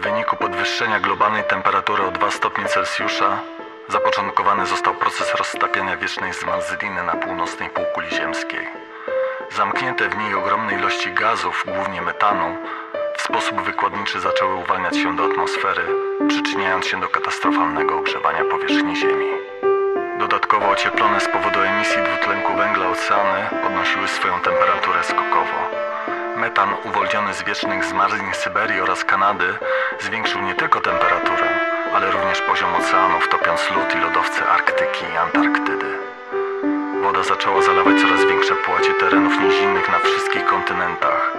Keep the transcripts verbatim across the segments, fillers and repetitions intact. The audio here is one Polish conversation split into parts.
W wyniku podwyższenia globalnej temperatury o dwa stopnie Celsjusza zapoczątkowany został proces roztapiania wiecznej zmarzliny na północnej półkuli ziemskiej. Zamknięte w niej ogromne ilości gazów, głównie metanu, w sposób wykładniczy zaczęły uwalniać się do atmosfery, przyczyniając się do katastrofalnego ogrzewania powierzchni Ziemi. Dodatkowo ocieplone z powodu emisji dwutlenku węgla oceany podnosiły swoją temperaturę skokowo. Metan uwolniony z wiecznych zmarzlin Syberii oraz Kanady zwiększył nie tylko temperaturę, ale również poziom oceanów, topiąc lód i lodowce Arktyki i Antarktydy. Woda zaczęła zalewać coraz większe połacie terenów nizinnych na wszystkich kontynentach.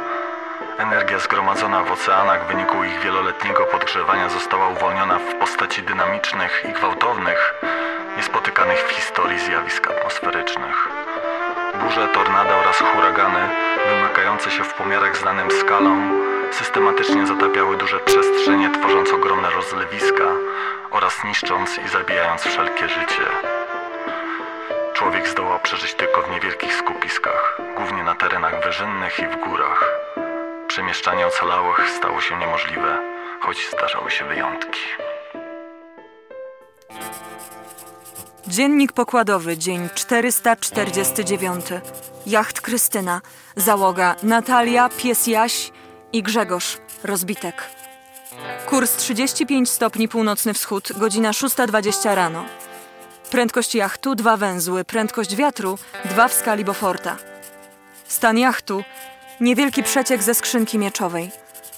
Energia zgromadzona w oceanach w wyniku ich wieloletniego podgrzewania została uwolniona w postaci dynamicznych i gwałtownych, niespotykanych w historii zjawisk atmosferycznych. Burze, tornada oraz huragany, wymykające się w pomiarach znanym skalą, systematycznie zatapiały duże przestrzenie, tworząc ogromne rozlewiska oraz niszcząc i zabijając wszelkie życie. Człowiek zdołał przeżyć tylko w niewielkich skupiskach, głównie na terenach wyżynnych i w górach. Przemieszczanie ocalałych stało się niemożliwe, choć zdarzały się wyjątki. Dziennik pokładowy, dzień czterysta czterdziesty dziewiąty. Jacht Krystyna, załoga Natalia, pies Jaś i Grzegorz, rozbitek. Kurs trzydzieści pięć stopni północny wschód, godzina szósta dwadzieścia rano. Prędkość jachtu dwa węzły, prędkość wiatru dwa w skali Beauforta. Stan jachtu: niewielki przeciek ze skrzynki mieczowej.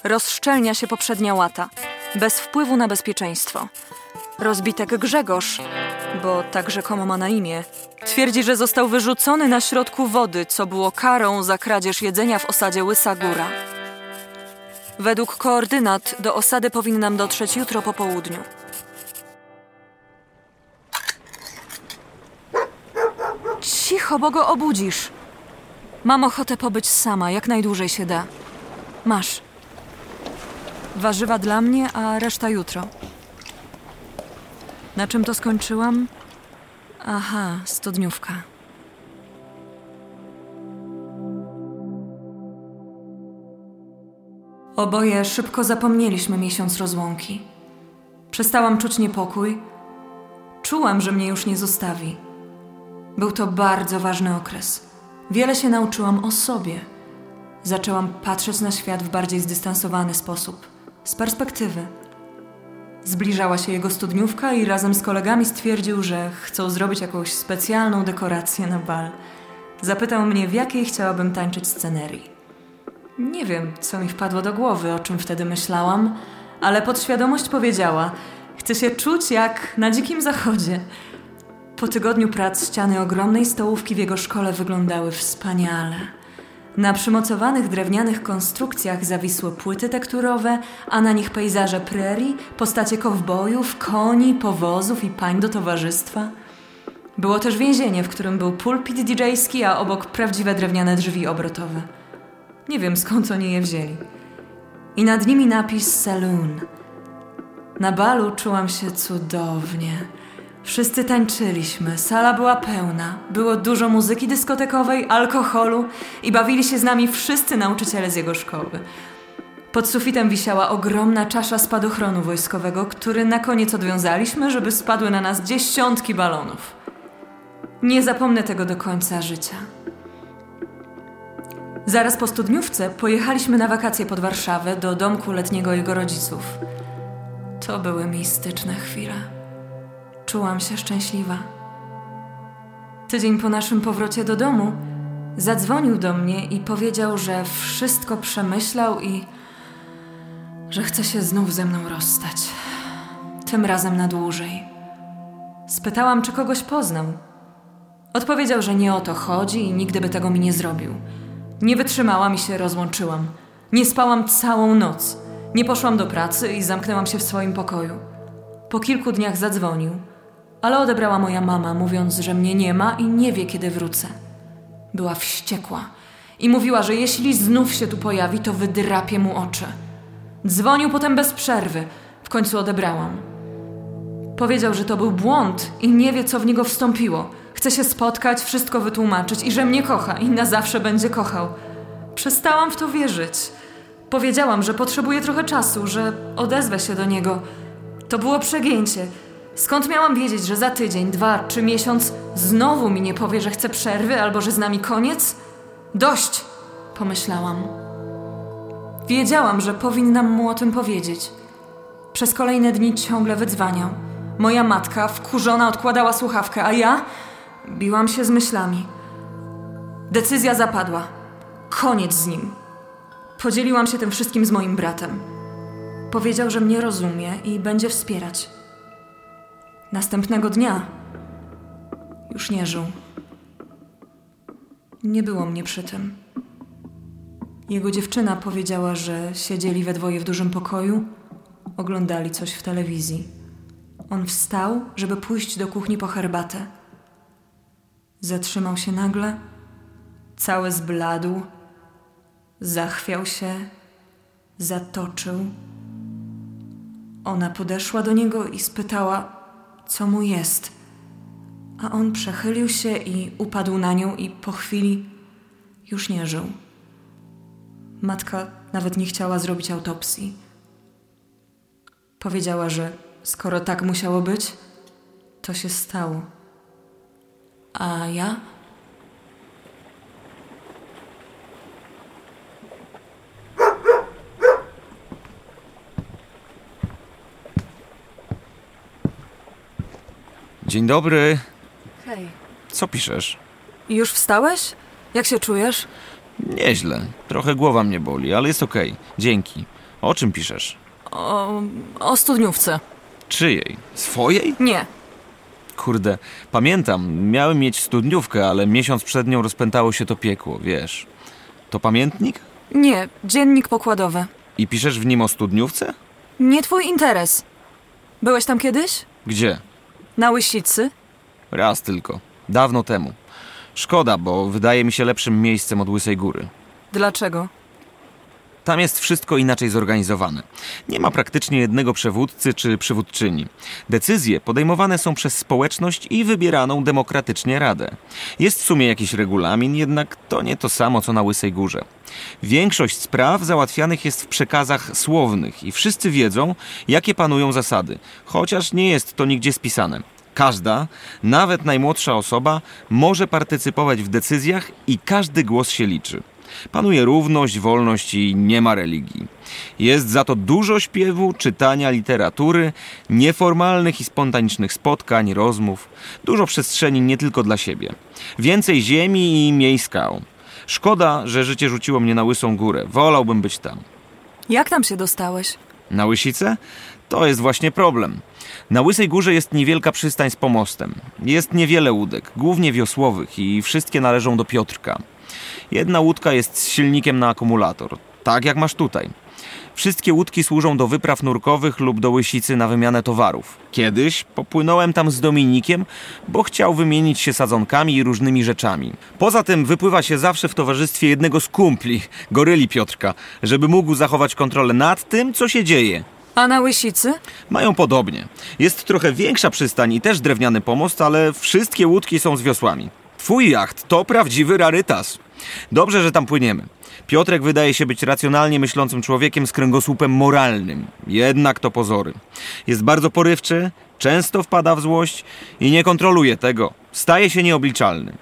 Rozszczelnia się poprzednia łata, bez wpływu na bezpieczeństwo. Rozbitek Grzegorz, bo tak rzekomo ma na imię, twierdzi, że został wyrzucony na środku wody, co było karą za kradzież jedzenia w osadzie Łysa Góra. Według koordynat do osady powinnam dotrzeć jutro po południu. Cicho, bo go obudzisz. Mam ochotę pobyć sama, jak najdłużej się da. Masz. Warzywa dla mnie, a reszta jutro. Na czym to skończyłam? Aha, studniówka. Oboje szybko zapomnieliśmy miesiąc rozłąki. Przestałam czuć niepokój. Czułam, że mnie już nie zostawi. Był to bardzo ważny okres. Wiele się nauczyłam o sobie. Zaczęłam patrzeć na świat w bardziej zdystansowany sposób, z perspektywy. Zbliżała się jego studniówka i razem z kolegami stwierdził, że chcą zrobić jakąś specjalną dekorację na bal. Zapytał mnie, w jakiej chciałabym tańczyć scenerii. Nie wiem, co mi wpadło do głowy, o czym wtedy myślałam, ale podświadomość powiedziała: chcę się czuć jak na Dzikim Zachodzie. Po tygodniu prac ściany ogromnej stołówki w jego szkole wyglądały wspaniale. Na przymocowanych drewnianych konstrukcjach zawisły płyty tekturowe, a na nich pejzaże prerii, postacie kowbojów, koni, powozów i pań do towarzystwa. Było też więzienie, w którym był pulpit didżejski, a obok prawdziwe drewniane drzwi obrotowe. Nie wiem, skąd oni je wzięli. I nad nimi napis Saloon. Na balu czułam się cudownie. Wszyscy tańczyliśmy, sala była pełna, było dużo muzyki dyskotekowej, alkoholu i bawili się z nami wszyscy nauczyciele z jego szkoły. Pod sufitem wisiała ogromna czasza spadochronu wojskowego, który na koniec odwiązaliśmy, żeby spadły na nas dziesiątki balonów. Nie zapomnę tego do końca życia. Zaraz po studniówce pojechaliśmy na wakacje pod Warszawę do domku letniego jego rodziców. To były mistyczne chwile. Czułam się szczęśliwa. Tydzień po naszym powrocie do domu zadzwonił do mnie i powiedział, że wszystko przemyślał i że chce się znów ze mną rozstać. Tym razem na dłużej. Spytałam, czy kogoś poznał. Odpowiedział, że nie o to chodzi i nigdy by tego mi nie zrobił. Nie wytrzymałam i się rozłączyłam. Nie spałam całą noc. Nie poszłam do pracy i zamknęłam się w swoim pokoju. Po kilku dniach zadzwonił, ale odebrała moja mama, mówiąc, że mnie nie ma i nie wie, kiedy wrócę. Była wściekła i mówiła, że jeśli znów się tu pojawi, to wydrapie mu oczy. Dzwonił potem bez przerwy. W końcu odebrałam. Powiedział, że to był błąd i nie wie, co w niego wstąpiło. Chce się spotkać, wszystko wytłumaczyć i że mnie kocha i na zawsze będzie kochał. Przestałam w to wierzyć. Powiedziałam, że potrzebuję trochę czasu, że odezwę się do niego. To było przegięcie. Skąd miałam wiedzieć, że za tydzień, dwa czy miesiąc znowu mi nie powie, że chce przerwy albo że z nami koniec? Dość! Pomyślałam. Wiedziałam, że powinnam mu o tym powiedzieć. Przez kolejne dni ciągle wydzwaniał. Moja matka, wkurzona, odkładała słuchawkę, a ja biłam się z myślami. Decyzja zapadła. Koniec z nim. Podzieliłam się tym wszystkim z moim bratem. Powiedział, że mnie rozumie i będzie wspierać. Następnego dnia już nie żył. Nie było mnie przy tym. Jego dziewczyna powiedziała, że siedzieli we dwoje w dużym pokoju, oglądali coś w telewizji. On wstał, żeby pójść do kuchni po herbatę. Zatrzymał się nagle, cały zbladł, zachwiał się, zatoczył. Ona podeszła do niego i spytała, co mu jest. A on przechylił się i upadł na nią i po chwili już nie żył. Matka nawet nie chciała zrobić autopsji. Powiedziała, że skoro tak musiało być, to się stało. A ja? Dzień dobry. Hej. Co piszesz? Już wstałeś? Jak się czujesz? Nieźle. Trochę głowa mnie boli, ale jest okej. Dzięki. O czym piszesz? O, o studniówce. Czyjej? Swojej? Nie. Kurde, pamiętam. Miałem mieć studniówkę, ale miesiąc przed nią rozpętało się to piekło, wiesz. To pamiętnik? Nie, dziennik pokładowy. I piszesz w nim o studniówce? Nie twój interes. Byłeś tam kiedyś? Gdzie? Na Łysicy? Raz tylko. Dawno temu. Szkoda, bo wydaje mi się lepszym miejscem od Łysej Góry. Dlaczego? Tam jest wszystko inaczej zorganizowane. Nie ma praktycznie jednego przewódcy czy przywódczyni. Decyzje podejmowane są przez społeczność i wybieraną demokratycznie radę. Jest w sumie jakiś regulamin, jednak to nie to samo co na Łysej Górze. Większość spraw załatwianych jest w przekazach słownych i wszyscy wiedzą, jakie panują zasady, chociaż nie jest to nigdzie spisane. Każda, nawet najmłodsza osoba, może partycypować w decyzjach i każdy głos się liczy. Panuje równość, wolność i nie ma religii. Jest za to dużo śpiewu, czytania, literatury, nieformalnych i spontanicznych spotkań, rozmów. Dużo przestrzeni nie tylko dla siebie. Więcej ziemi i mniej skał. Szkoda, że życie rzuciło mnie na Łysą Górę. Wolałbym być tam. Jak tam się dostałeś? Na Łysicę? To jest właśnie problem. Na Łysej Górze jest niewielka przystań z pomostem. Jest niewiele łódek, głównie wiosłowych i wszystkie należą do Piotrka. Jedna łódka jest z silnikiem na akumulator, tak jak masz tutaj. Wszystkie łódki służą do wypraw nurkowych lub do Łysicy na wymianę towarów. Kiedyś popłynąłem tam z Dominikiem, bo chciał wymienić się sadzonkami i różnymi rzeczami. Poza tym wypływa się zawsze w towarzystwie jednego z kumpli, goryli Piotrka, żeby mógł zachować kontrolę nad tym, co się dzieje. A na Łysicy? Mają podobnie. Jest trochę większa przystań i też drewniany pomost, ale wszystkie łódki są z wiosłami. Twój jacht to prawdziwy rarytas. Dobrze, że tam płyniemy. Piotrek wydaje się być racjonalnie myślącym człowiekiem z kręgosłupem moralnym. Jednak to pozory. Jest bardzo porywczy, często wpada w złość i nie kontroluje tego. Staje się nieobliczalny.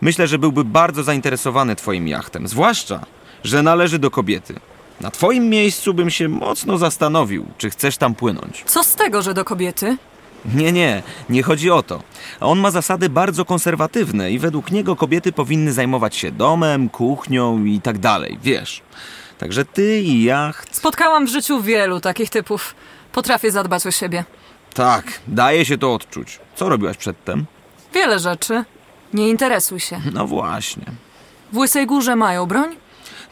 Myślę, że byłby bardzo zainteresowany twoim jachtem. Zwłaszcza, że należy do kobiety. Na twoim miejscu bym się mocno zastanowił, czy chcesz tam płynąć. Co z tego, że do kobiety? Nie, nie, nie chodzi o to. On ma zasady bardzo konserwatywne i według niego kobiety powinny zajmować się domem, kuchnią i tak dalej, wiesz. Także ty i jacht... Spotkałam w życiu wielu takich typów. Potrafię zadbać o siebie. Tak, daje się to odczuć. Co robiłaś przedtem? Wiele rzeczy. Nie interesuj się. No właśnie. W Łysej Górze mają broń?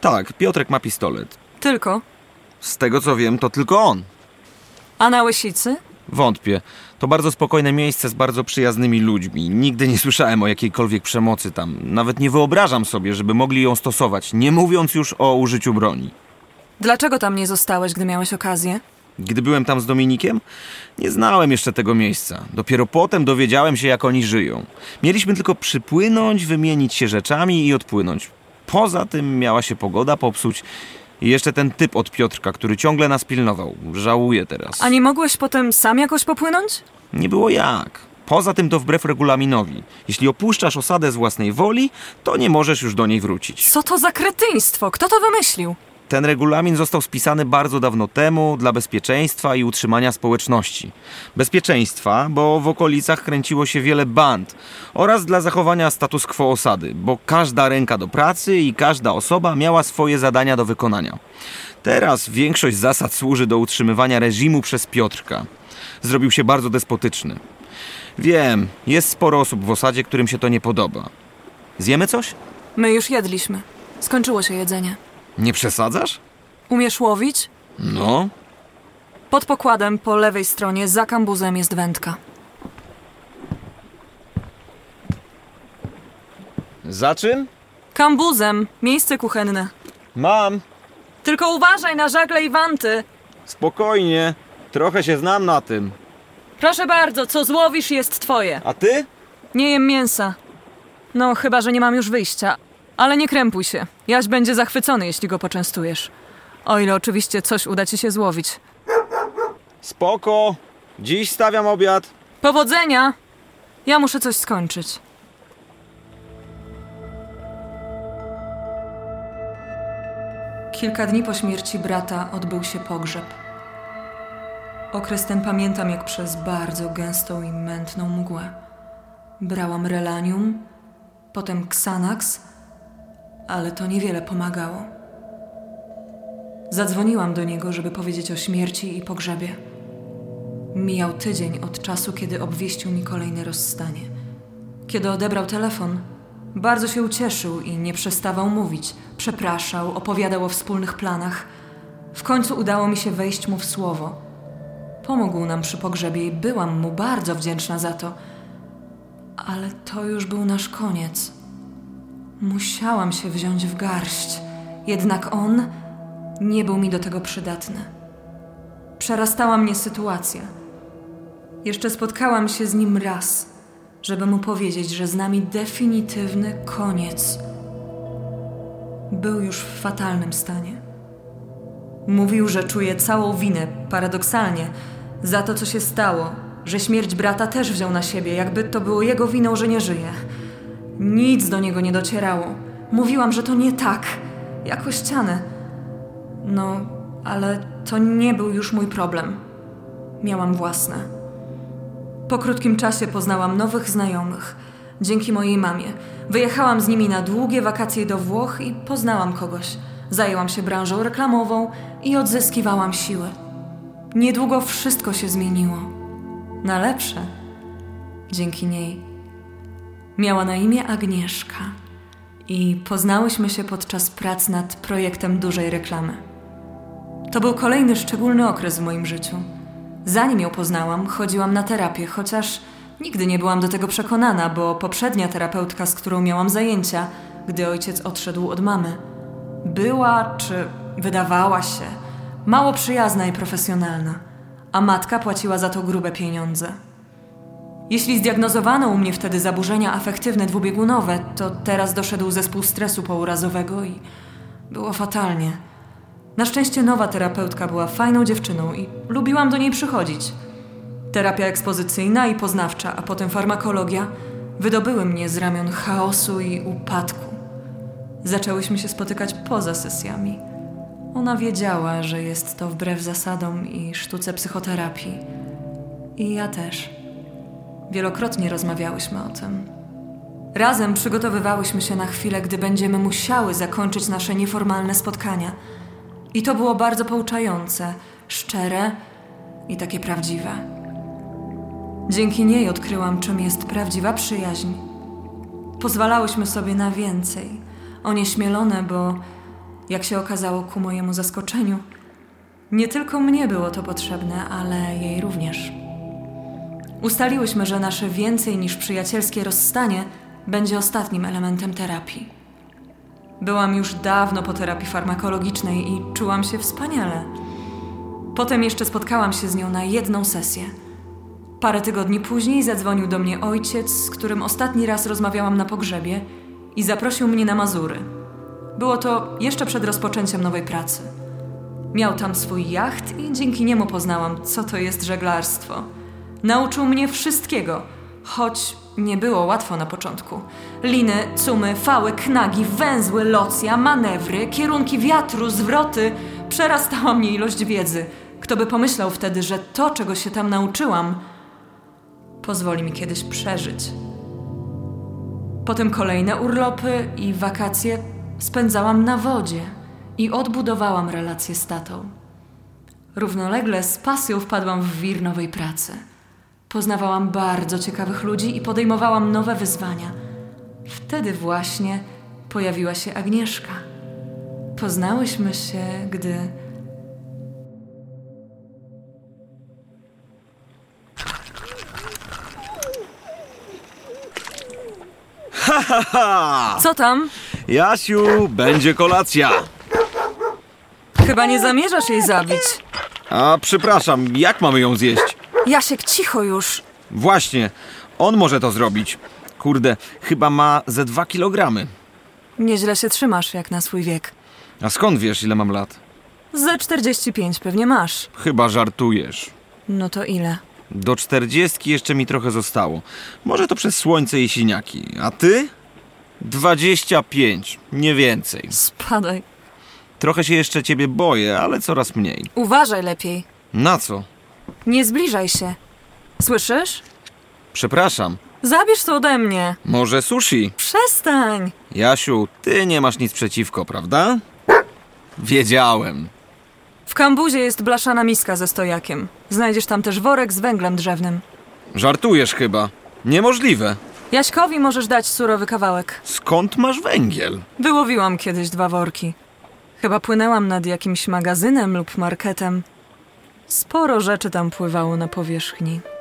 Tak, Piotrek ma pistolet. Tylko? Z tego co wiem, to tylko on. A na Łysicy? Wątpię. To bardzo spokojne miejsce z bardzo przyjaznymi ludźmi. Nigdy nie słyszałem o jakiejkolwiek przemocy tam. Nawet nie wyobrażam sobie, żeby mogli ją stosować, nie mówiąc już o użyciu broni. Dlaczego tam nie zostałeś, gdy miałeś okazję? Gdy byłem tam z Dominikiem? Nie znałem jeszcze tego miejsca. Dopiero potem dowiedziałem się, jak oni żyją. Mieliśmy tylko przypłynąć, wymienić się rzeczami i odpłynąć. Poza tym miała się pogoda popsuć I jeszcze ten typ od Piotrka, który ciągle nas pilnował. Żałuję teraz. A nie mogłeś potem sam jakoś popłynąć? Nie było jak. Poza tym to wbrew regulaminowi. Jeśli opuszczasz osadę z własnej woli, to nie możesz już do niej wrócić. Co to za kretyństwo? Kto to wymyślił? Ten regulamin został spisany bardzo dawno temu dla bezpieczeństwa i utrzymania społeczności. Bezpieczeństwa, bo w okolicach kręciło się wiele band, oraz dla zachowania status quo osady, bo każda ręka do pracy i każda osoba miała swoje zadania do wykonania. Teraz większość zasad służy do utrzymywania reżimu przez Piotrka. Zrobił się bardzo despotyczny. Wiem, jest sporo osób w osadzie, którym się to nie podoba. Zjemy coś? My już jedliśmy. Skończyło się jedzenie. Nie przesadzasz? Umiesz łowić? No. Pod pokładem po lewej stronie za kambuzem jest wędka. Za czym? Kambuzem. Miejsce kuchenne. Mam. Tylko uważaj na żagle i wanty. Spokojnie. Trochę się znam na tym. Proszę bardzo, co złowisz jest twoje. A ty? Nie jem mięsa. No, chyba że nie mam już wyjścia. Ale nie krępuj się. Jaś będzie zachwycony, jeśli go poczęstujesz. O ile oczywiście coś uda ci się złowić. Spoko. Dziś stawiam obiad. Powodzenia. Ja muszę coś skończyć. Kilka dni po śmierci brata odbył się pogrzeb. Okres ten pamiętam jak przez bardzo gęstą i mętną mgłę. Brałam relanium, potem Xanax, ale to niewiele pomagało. Zadzwoniłam do niego, żeby powiedzieć o śmierci i pogrzebie. Mijał tydzień od czasu, kiedy obwieścił mi kolejne rozstanie. Kiedy odebrał telefon, bardzo się ucieszył i nie przestawał mówić. Przepraszał, opowiadał o wspólnych planach. W końcu udało mi się wejść mu w słowo. Pomógł nam przy pogrzebie i byłam mu bardzo wdzięczna za to. Ale to już był nasz koniec. Musiałam się wziąć w garść, jednak on nie był mi do tego przydatny. Przerastała mnie sytuacja. Jeszcze spotkałam się z nim raz, żeby mu powiedzieć, że z nami definitywny koniec. Był już w fatalnym stanie. Mówił, że czuje całą winę, paradoksalnie, za to, co się stało, że śmierć brata też wziął na siebie, jakby to było jego winą, że nie żyje. Nic do niego nie docierało. Mówiłam, że to nie tak. Jak o ścianę. No, ale to nie był już mój problem. Miałam własne. Po krótkim czasie poznałam nowych znajomych. Dzięki mojej mamie. Wyjechałam z nimi na długie wakacje do Włoch i poznałam kogoś. Zajęłam się branżą reklamową i odzyskiwałam siły. Niedługo wszystko się zmieniło. Na lepsze. Dzięki niej. Miała na imię Agnieszka i poznałyśmy się podczas prac nad projektem dużej reklamy. To był kolejny szczególny okres w moim życiu. Zanim ją poznałam, chodziłam na terapię, chociaż nigdy nie byłam do tego przekonana, bo poprzednia terapeutka, z którą miałam zajęcia, gdy ojciec odszedł od mamy, była, czy wydawała się, mało przyjazna i profesjonalna, a matka płaciła za to grube pieniądze. Jeśli zdiagnozowano u mnie wtedy zaburzenia afektywne dwubiegunowe, to teraz doszedł zespół stresu pourazowego i było fatalnie. Na szczęście nowa terapeutka była fajną dziewczyną i lubiłam do niej przychodzić. Terapia ekspozycyjna i poznawcza, a potem farmakologia wydobyły mnie z ramion chaosu i upadku. Zaczęłyśmy się spotykać poza sesjami. Ona wiedziała, że jest to wbrew zasadom i sztuce psychoterapii. I ja też. Wielokrotnie rozmawiałyśmy o tym. Razem przygotowywałyśmy się na chwilę, gdy będziemy musiały zakończyć nasze nieformalne spotkania. I to było bardzo pouczające, szczere i takie prawdziwe. Dzięki niej odkryłam, czym jest prawdziwa przyjaźń. Pozwalałyśmy sobie na więcej, onieśmielone, bo, jak się okazało ku mojemu zaskoczeniu, nie tylko mnie było to potrzebne, ale jej również. Ustaliłyśmy, że nasze więcej niż przyjacielskie rozstanie będzie ostatnim elementem terapii. Byłam już dawno po terapii farmakologicznej i czułam się wspaniale. Potem jeszcze spotkałam się z nią na jedną sesję. Parę tygodni później zadzwonił do mnie ojciec, z którym ostatni raz rozmawiałam na pogrzebie i zaprosił mnie na Mazury. Było to jeszcze przed rozpoczęciem nowej pracy. Miał tam swój jacht i dzięki niemu poznałam, co to jest żeglarstwo. Nauczył mnie wszystkiego, choć nie było łatwo na początku. Liny, cumy, fały, knagi, węzły, locja, manewry, kierunki wiatru, zwroty. Przerastała mnie ilość wiedzy. Kto by pomyślał wtedy, że to, czego się tam nauczyłam, pozwoli mi kiedyś przeżyć. Potem kolejne urlopy i wakacje spędzałam na wodzie i odbudowałam relację z tatą. Równolegle z pasją wpadłam w wir nowej pracy. Poznawałam bardzo ciekawych ludzi i podejmowałam nowe wyzwania. Wtedy właśnie pojawiła się Agnieszka. Poznałyśmy się, gdy... Ha, ha, ha! Co tam? Jasiu, będzie kolacja. Chyba nie zamierzasz jej zabić. A przepraszam, jak mamy ją zjeść? Jasiek, cicho już. Właśnie, on może to zrobić. Kurde, chyba ma ze dwa kilogramy. Nieźle się trzymasz, jak na swój wiek. A skąd wiesz, ile mam lat? Ze czterdzieści pięć pewnie masz. Chyba żartujesz. No to ile? Do czterdziestki jeszcze mi trochę zostało. Może to przez słońce i siniaki. A ty? dwadzieścia pięć, nie więcej. Spadaj. Trochę się jeszcze ciebie boję, ale coraz mniej. Uważaj lepiej. Na co? Nie zbliżaj się. Słyszysz? Przepraszam. Zabierz to ode mnie. Może sushi? Przestań. Jasiu, ty nie masz nic przeciwko, prawda? Wiedziałem. W kambuzie jest blaszana miska ze stojakiem. Znajdziesz tam też worek z węglem drzewnym. Żartujesz chyba. Niemożliwe. Jaśkowi możesz dać surowy kawałek. Skąd masz węgiel? Wyłowiłam kiedyś dwa worki. Chyba płynęłam nad jakimś magazynem lub marketem. Sporo rzeczy tam pływało na powierzchni.